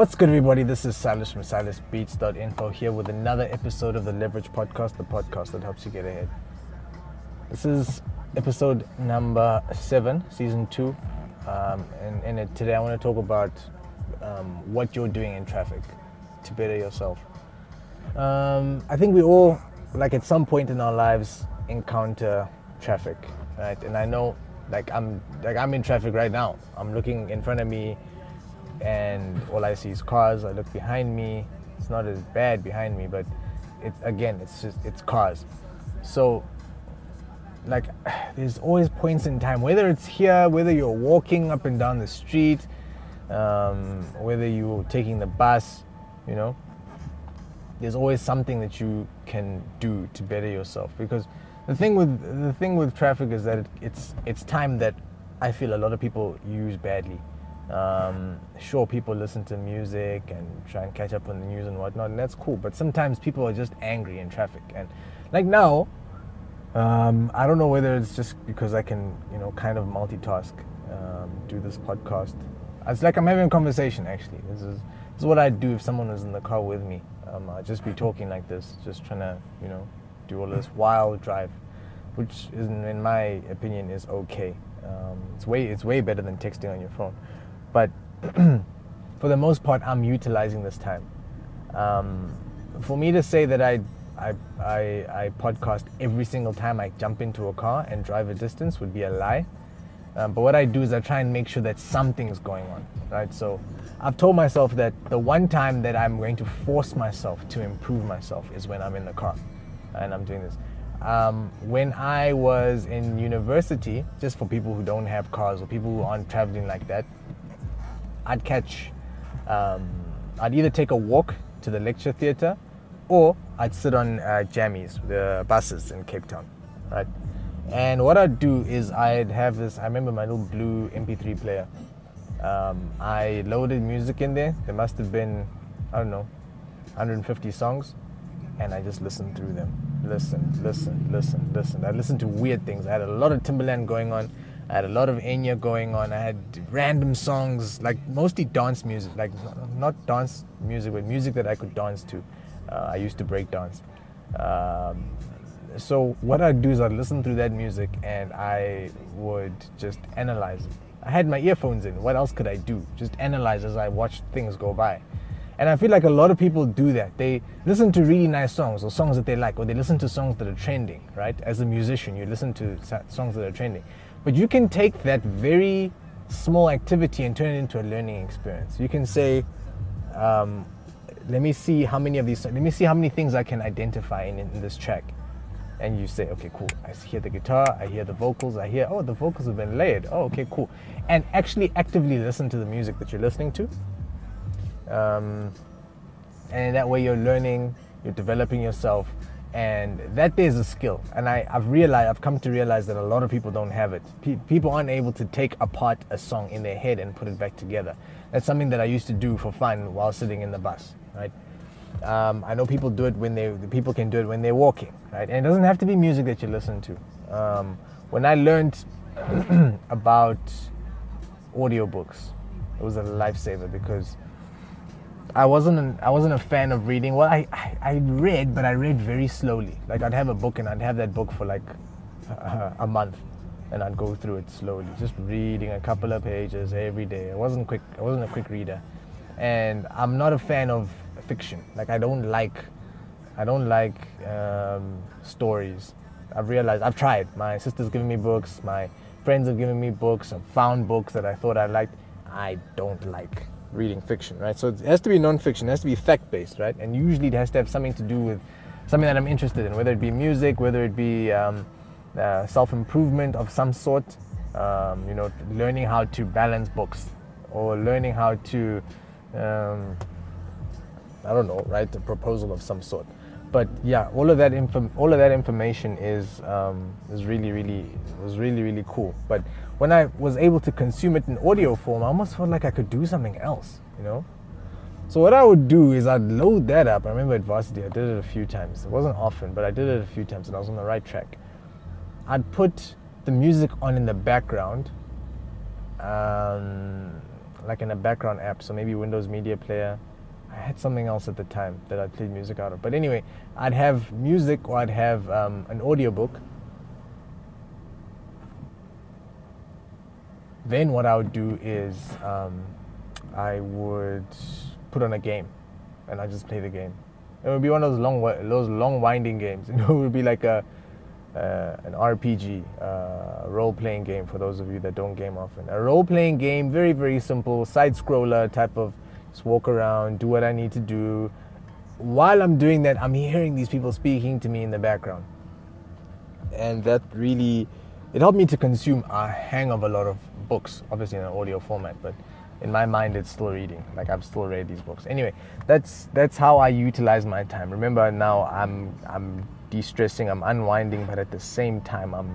What's good, everybody? This is Silas from SilasBeats.info here with another episode of The Leverage Podcast, the podcast that helps you get ahead. This is episode number 7, season 2. Today I want to talk about what you're doing in traffic to better yourself. I think we all, like at some point in our lives, encounter traffic, right? And I know, I'm in traffic right now. I'm looking in front of me, and all I see is cars. I look behind me. It's not as bad behind me, but it's cars. So there's always points in time, whether it's here, whether you're walking up and down the street, whether you're taking the bus, there's always something that you can do to better yourself. Because the thing with traffic is that it's time that I feel a lot of people use badly. Sure, people listen to music and try and catch up on the news and whatnot, and that's cool. But sometimes people are just angry in traffic, and like now, I don't know whether it's just because I can, kind of multitask, do this podcast. It's like I'm having a conversation. Actually, this is what I'd do if someone was in the car with me. I'd just be talking like this, just trying to, do all this wild drive, which is, in my opinion, is okay. It's way better than texting on your phone. But for the most part, I'm utilizing this time. For me to say that I podcast every single time I jump into a car and drive a distance would be a lie. But what I do is I try and make sure that something's going on, right? So I've told myself that the one time that I'm going to force myself to improve myself is when I'm in the car and I'm doing this. When I was in university, just for people who don't have cars or people who aren't traveling like that, I'd either take a walk to the lecture theatre, or I'd sit on jammies, the buses in Cape Town, right? And what I'd do is I'd have this, I remember my little blue MP3 player. I loaded music in there. There must have been, 150 songs, and I just listened through them. Listen. I listened to weird things. I had a lot of Timbaland going on. I had a lot of Enya going on. I had random songs, mostly dance music, not dance music, but music that I could dance to. I used to break dance. So what I'd do is I'd listen through that music and I would just analyze it. I had my earphones in. What else could I do? Just analyze as I watched things go by. And I feel like a lot of people do that. They listen to really nice songs or songs that they like, or they listen to songs that are trending, right? As a musician, you listen to songs that are trending. But you can take that very small activity and turn it into a learning experience. You can say, let me see how many things I can identify in this track. And you say, okay, cool. I hear the guitar, I hear the vocals, the vocals have been layered. Oh, okay, cool. And actually actively listen to the music that you're listening to. And that way you're learning, you're developing yourself. And that there's a skill, and I've come to realize that a lot of people don't have it. People aren't able to take apart a song in their head and put it back together. That's something that I used to do for fun while sitting in the bus, right? I know people do it people can do it when they're walking, right? And it doesn't have to be music that you listen to. When I learned about audiobooks, it was a lifesaver because I wasn't a fan of reading. Well, I read, but I read very slowly. I'd have a book and I'd have that book for a month, and I'd go through it slowly, just reading a couple of pages every day. I wasn't a quick reader, and I'm not a fan of fiction. I don't like stories. I've realized I've tried. My sister's given me books. My friends have given me books. I've found books that I thought I liked. I don't like reading fiction, right? So it has to be non-fiction, it has to be fact-based, right? And usually it has to have something to do with something that I'm interested in, whether it be music, whether it be self-improvement of some sort, learning how to balance books, or learning how to, write a proposal of some sort. But yeah, all of that information was really cool. But when I was able to consume it in audio form, I almost felt like I could do something else, So what I would do is I'd load that up. I remember at varsity, I did it a few times. It wasn't often, but I did it a few times, and I was on the right track. I'd put the music on in the background. like in a background app, so maybe Windows Media Player. I had something else at the time that I played music out of. But anyway, I'd have music, or I'd have an audiobook. Then what I would do is I would put on a game, and I just play the game. It would be one of those long winding games. It would be like an RPG, role-playing game, for those of you that don't game often. A role-playing game, very, very simple, side-scroller type of, just walk around, do what I need to do. While I'm doing that, I'm hearing these people speaking to me in the background. And that really, it helped me to consume a hang of a lot of books, obviously in an audio format, but in my mind, it's still reading. Like, I've still read these books. Anyway, that's how I utilize my time. Remember, now I'm de-stressing, I'm unwinding, but at the same time, I'm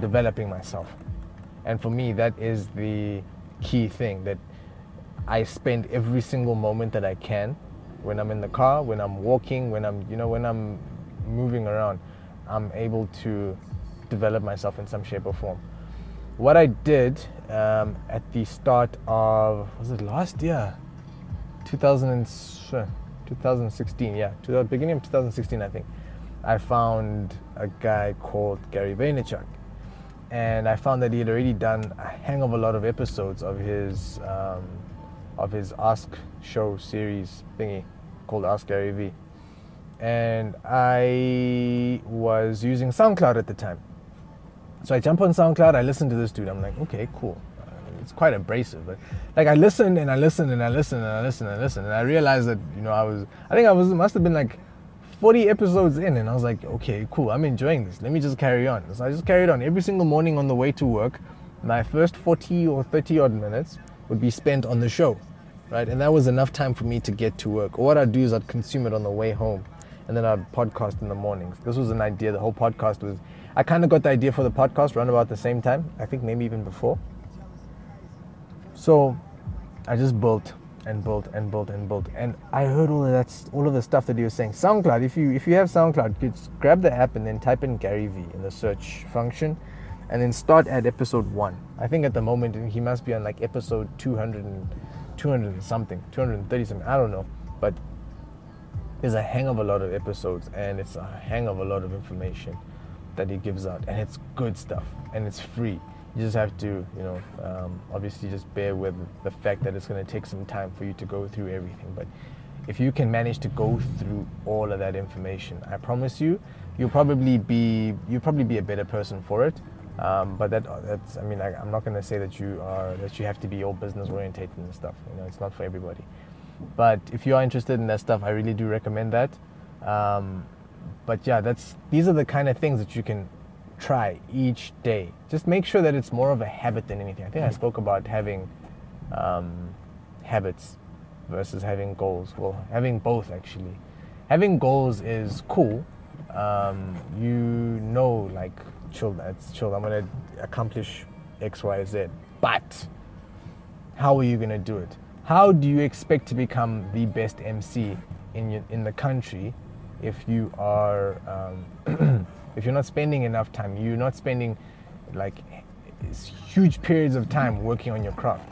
developing myself. And for me, that is the key thing, that I spend every single moment that I can, when I'm in the car, when I'm walking, when I'm moving around, I'm able to develop myself in some shape or form. What I did at the start of, was it last year? 2016, yeah. To the beginning of 2016, I think. I found a guy called Gary Vaynerchuk. And I found that he had already done a hang of a lot of episodes of his Ask Show series thingy called Ask Gary Vee. And I was using SoundCloud at the time. So I jump on SoundCloud, I listen to this dude. I'm like, okay, cool. It's quite abrasive, but like I listened. And I realized that, must have been like 40 episodes in, and I was like, okay, cool, I'm enjoying this. Let me just carry on. So I just carried on. Every single morning on the way to work, my first 40 or 30 odd minutes would be spent on the show, right? And that was enough time for me to get to work. What I'd do is I'd consume it on the way home, and then I'd podcast in the mornings. This was an idea. The whole podcast was, I kind of got the idea for the podcast around about the same time, I think maybe even before. So I just built. And I heard all of the stuff that he was saying. SoundCloud, if you have SoundCloud, just grab the app and then type in Gary Vee in the search function, and then start at episode 1. I think at the moment, and he must be on like episode 230 something, I don't know. But there's a hang of a lot of episodes, and it's a hang of a lot of information that he gives out. And it's good stuff, and it's free. You just have to, obviously just bear with the fact that it's going to take some time for you to go through everything. But if you can manage to go through all of that information, I promise you, you'll probably be a better person for it. But that's, I'm not going to say that you have to be all business orientated and stuff. It's not for everybody. But if you are interested in that stuff, I really do recommend that. But yeah, these are the kind of things that you can try each day. Just make sure that it's more of a habit than anything. I think I spoke about having habits versus having goals. Well, having both, actually. Having goals is cool. Chill, I'm going to accomplish X, Y, Z. But how are you going to do it? How do you expect to become the best MC in the country if you are if you're not spending enough time? You're not spending like huge periods of time working on your craft,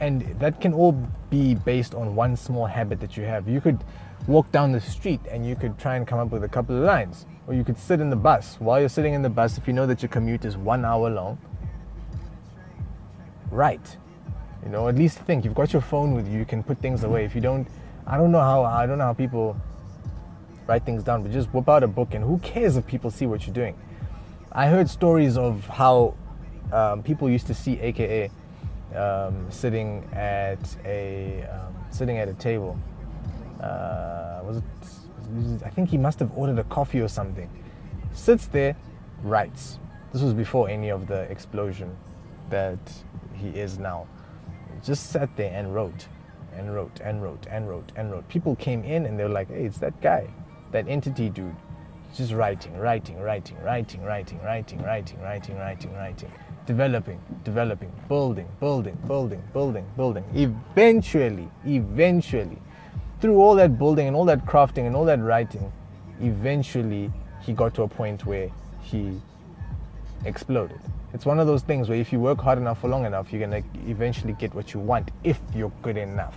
and that can all be based on one small habit that you have. You could walk down the street and you could try and come up with a couple of lines, or you could sit in the bus. While you're sitting in the bus, if you know that your commute is 1 hour long, write. At least think. You've got your phone with you. You can put things away. If you don't, I don't know how people write things down, but just whip out a book, and who cares if people see what you're doing? I heard stories of how people used to see AKA sitting at a table. I think he must have ordered a coffee or something. Sits there, writes. This was before any of the explosion that he is now. Just sat there and wrote. People came in and they were like, hey, it's that guy, that entity dude. Just writing. Developing, building. Eventually. Through all that building and all that crafting and all that writing, eventually he got to a point where he exploded. It's one of those things where if you work hard enough for long enough, you're going to eventually get what you want if you're good enough.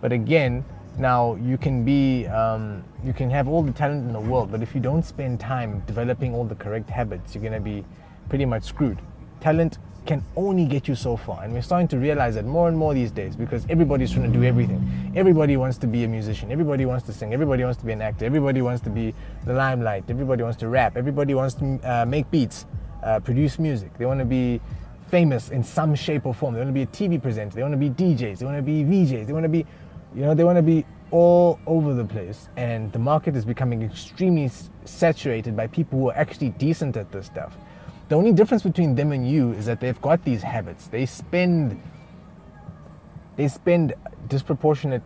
But again, now you can be, you can have all the talent in the world, but if you don't spend time developing all the correct habits, you're going to be pretty much screwed. Talent can only get you so far, and we're starting to realize that more and more these days, because everybody's trying to do everything. Everybody wants to be a musician, everybody wants to sing, everybody wants to be an actor, everybody wants to be the limelight, everybody wants to rap, everybody wants to make beats, produce music. They want to be famous in some shape or form. They want to be a TV presenter, they want to be DJs, they want to be VJs, they want to be, you know, they want to be all over the place. And the market is becoming extremely saturated by people who are actually decent at this stuff. The only difference between them and you is that they've got these habits. They spend disproportionate,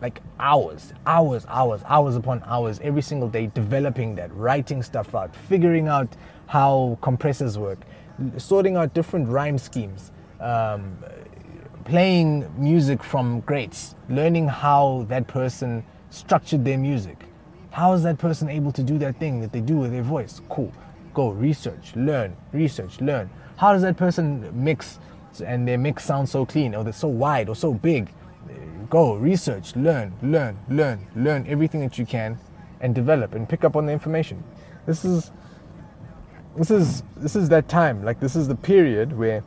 like, hours upon hours every single day developing that, writing stuff out, figuring out how compressors work, sorting out different rhyme schemes, playing music from greats, learning how that person structured their music. How is that person able to do that thing that they do with their voice? Cool. Go research, learn. How does that person mix and their mix sound so clean, or they're so wide or so big? Go research, learn everything that you can and develop and pick up on the information. This is that time. Like, this is the period where,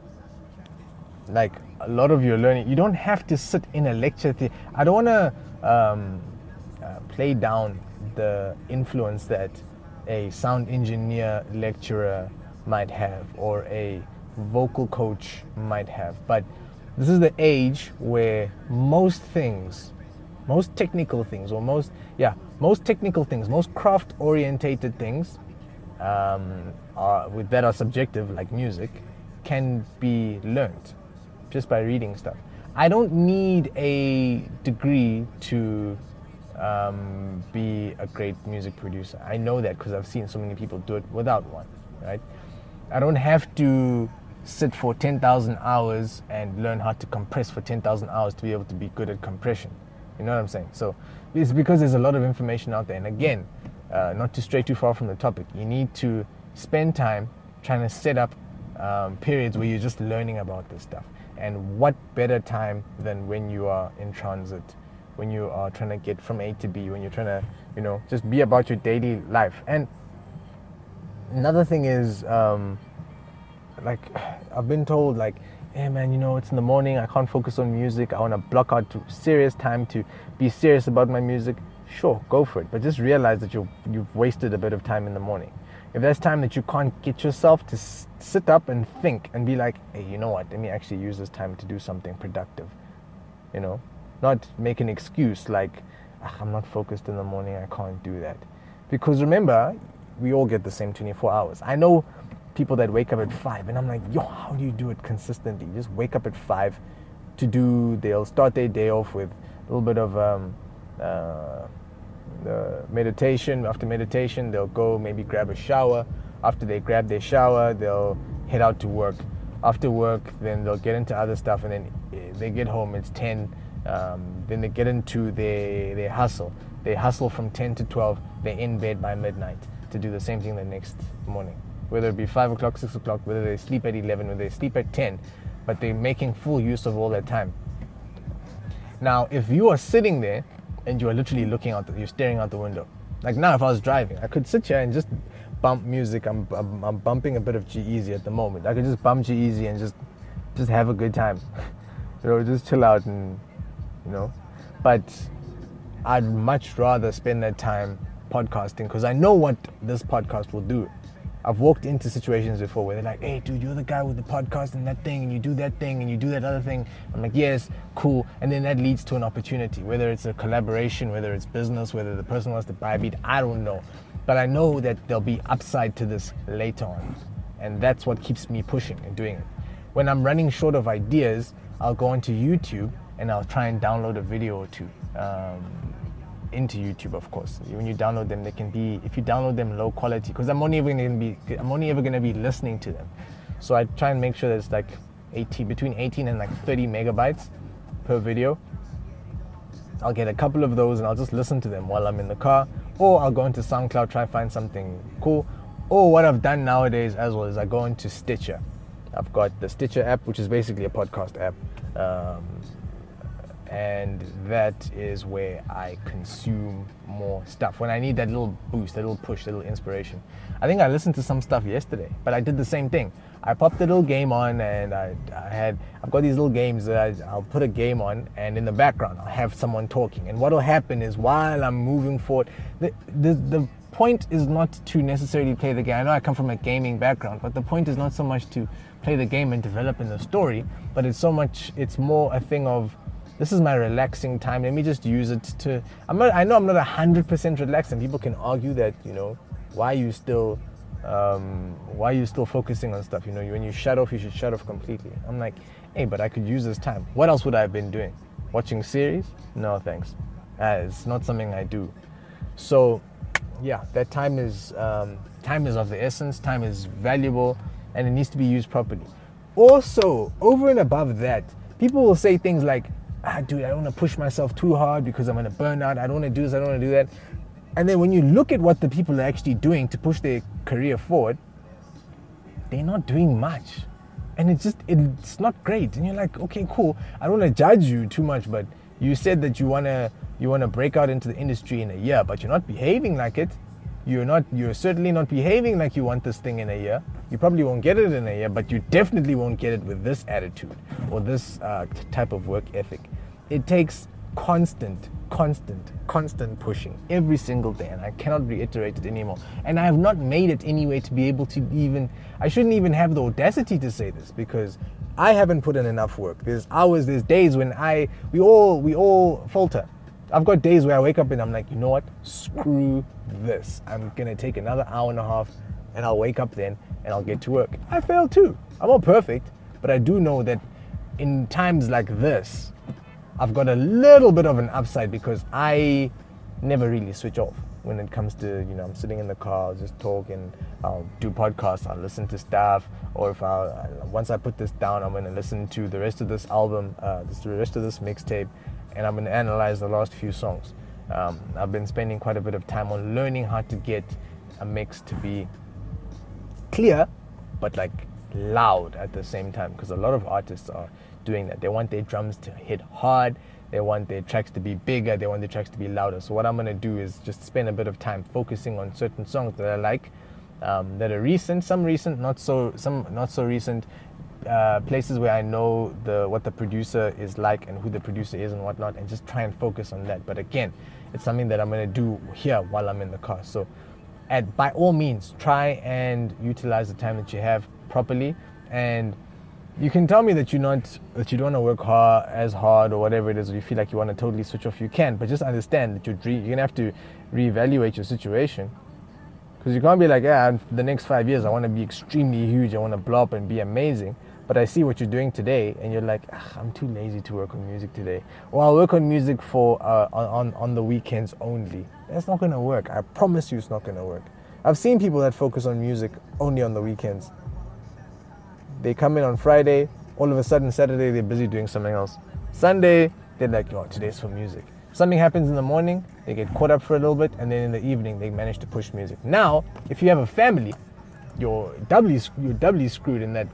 like, a lot of your learning, you don't have to sit in a lecture. I don't want to play down the influence that a sound engineer lecturer might have, or a vocal coach might have. But this is the age where most technical things, most craft-orientated things that are subjective, like music, can be learned just by reading stuff. I don't need a degree to be a great music producer. I know that because I've seen so many people do it without one, right? I don't have to sit for 10,000 hours and learn how to compress for 10,000 hours to be able to be good at compression. You know what I'm saying? So it's because there's a lot of information out there. And again, not to stray too far from the topic, you need to spend time trying to set up periods where you're just learning about this stuff. And what better time than when you are in transit, when you are trying to get from A to B, when you're trying to, you know, just be about your daily life. And another thing is, like, I've been told, like, hey man, you know, it's in the morning, I can't focus on music, I want to block out serious time to be serious about my music. Sure, go for it, but just realize that you've wasted a bit of time in the morning. If there's time that you can't get yourself to sit up and think and be like, hey, you know what, let me actually use this time to do something productive, you know? Not make an excuse like, I'm not focused in the morning, I can't do that. Because remember, we all get the same 24 hours. I know people that wake up at 5, and I'm like, yo, how do you do it consistently? You just wake up at 5 to do, they'll start their day off with a little bit of meditation. After meditation, they'll go maybe grab a shower. After they grab their shower, they'll head out to work. After work, then they'll get into other stuff, and then they get home, it's 10. Then they get into their hustle. They hustle from 10 to 12. They're in bed by midnight to do the same thing the next morning. Whether it be 5 o'clock, 6 o'clock, whether they sleep at 11, whether they sleep at 10. But they're making full use of all that time. Now, if you are sitting there and you are literally looking out, you're staring out the window. Like now, if I was driving, I could sit here and just bump music. I'm bumping a bit of G-Eazy at the moment. I could just bump G-Eazy and just have a good time. You know, just chill out and, you know, but I'd much rather spend that time podcasting, because I know what this podcast will do. I've walked into situations before where they're like, hey dude, you're the guy with the podcast and that thing, and you do that thing and you do that other thing. I'm like, yes, cool. And then that leads to an opportunity, whether it's a collaboration, whether it's business, whether the person wants to buy a beat, I don't know. But I know that there'll be upside to this later on. And that's what keeps me pushing and doing it. When I'm running short of ideas, I'll go onto YouTube and I'll try and download a video or two into YouTube, of course. When you download them, they can be, if you download them low quality, because I'm only ever going to be listening to them. So I try and make sure that it's like between 18 and like 30 megabytes per video. I'll get a couple of those and I'll just listen to them while I'm in the car, or I'll go into SoundCloud, try and find something cool. Or what I've done nowadays as well is I go into Stitcher. I've got the Stitcher app, which is basically a podcast app. And that is where I consume more stuff. When I need that little boost, that little push, that little inspiration. I think I listened to some stuff yesterday, but I did the same thing. I popped a little game on, and I've got these little games that I'll put a game on, and in the background I'll have someone talking. And what'll happen is while I'm moving forward, the point is not to necessarily play the game. I know I come from a gaming background, but the point is not so much to play the game and develop in the story, but it's more a thing of, this is my relaxing time. Let me just use it to... I know I'm not 100% relaxed, and people can argue that, you know, why are you still focusing on stuff? You know, when you shut off, you should shut off completely. I'm like, hey, but I could use this time. What else would I have been doing? Watching series? No, thanks. It's not something I do. So, yeah, that time is of the essence. Time is valuable, and it needs to be used properly. Also, over and above that, people will say things like, dude, I don't want to push myself too hard because I'm going to burn out. I don't want to do this. I don't want to do that. And then when you look at what the people are actually doing to push their career forward, they're not doing much. And it's not great. And you're like, okay, cool. I don't want to judge you too much, but you said that you want to break out into the industry in a year, but you're not behaving like it. You're certainly not behaving like you want this thing in a year. You probably won't get it in a year, but you definitely won't get it with this attitude or this type of work ethic. It takes constant pushing every single day, and I cannot reiterate it anymore. And I have not made it anyway to be able to even... I shouldn't even have the audacity to say this because I haven't put in enough work. There's hours, there's days when we all falter. I've got days where I wake up and I'm like, you know what? Screw this. I'm going to take another hour and a half and I'll wake up then and I'll get to work. I fail too. I'm not perfect, but I do know that in times like this, I've got a little bit of an upside because I never really switch off when it comes to, you know, I'm sitting in the car, I'll just talk and I'll do podcasts, I'll listen to stuff, or once I put this down, I'm going to listen to the rest of this album, the rest of this mixtape, and I'm going to analyze the last few songs. I've been spending quite a bit of time on learning how to get a mix to be clear, but like loud at the same time, because a lot of artists are doing that. They want their drums to hit hard, they want their tracks to be bigger, they want their tracks to be louder. So what I'm going to do is just spend a bit of time focusing on certain songs that I like, that are recent, some recent, not so recent, places where I know what the producer is like and who the producer is and whatnot, and just try and focus on that. But again, it's something that I'm going to do here while I'm in the car. So by all means, try and utilize the time that you have properly. And you can tell me that you don't want to work as hard or whatever it is, or you feel like you want to totally switch off, you can, but just understand that you're going to have to reevaluate your situation. Because you can't be like, yeah, the next 5 years I want to be extremely huge, I want to blow up and be amazing. But I see what you're doing today, and you're like, I'm too lazy to work on music today. Or I'll work on music for on the weekends only. That's not going to work. I promise you it's not going to work. I've seen people that focus on music only on the weekends. They come in on Friday, all of a sudden Saturday they're busy doing something else. Sunday, they're like, oh, today's for music. Something happens in the morning, they get caught up for a little bit, and then in the evening they manage to push music. Now, if you have a family, you're doubly screwed in that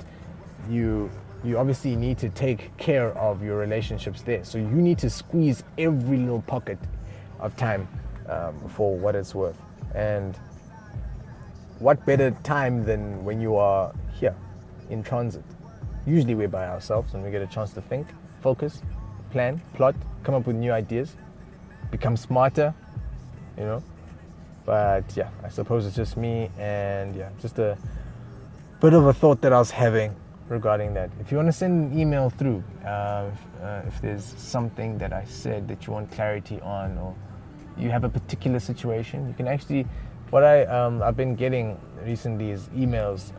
you obviously need to take care of your relationships there. So you need to squeeze every little pocket of time for what it's worth. And what better time than when you are here in transit? Usually we're by ourselves and we get a chance to think, focus, plan, plot, come up with new ideas, become smarter, you know. But yeah, I suppose it's just me, and yeah, just a bit of a thought that I was having regarding that. If you want to send an email through, if there's something that I said that you want clarity on, or you have a particular situation, you can actually... I've been getting recently is emails,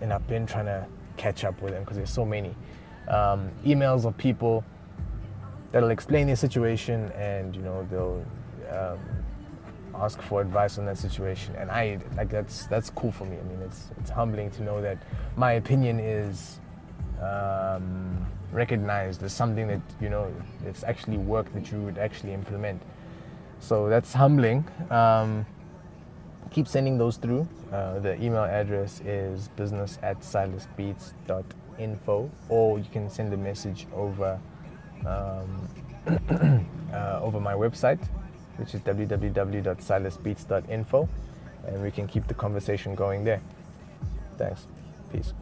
and I've been trying to catch up with them because there's so many emails of people that'll explain their situation, and you know, they'll ask for advice on that situation, and I like that's cool for me. I mean, it's humbling to know that my opinion is recognized as something that, you know, it's actually work that you would actually implement. So that's humbling. Keep sending those through. The email address is business@silasbeats.info. SilasBeats.info, or you can send a message over over my website, which is www.silasbeats.info, and we can keep the conversation going there. Thanks. Peace.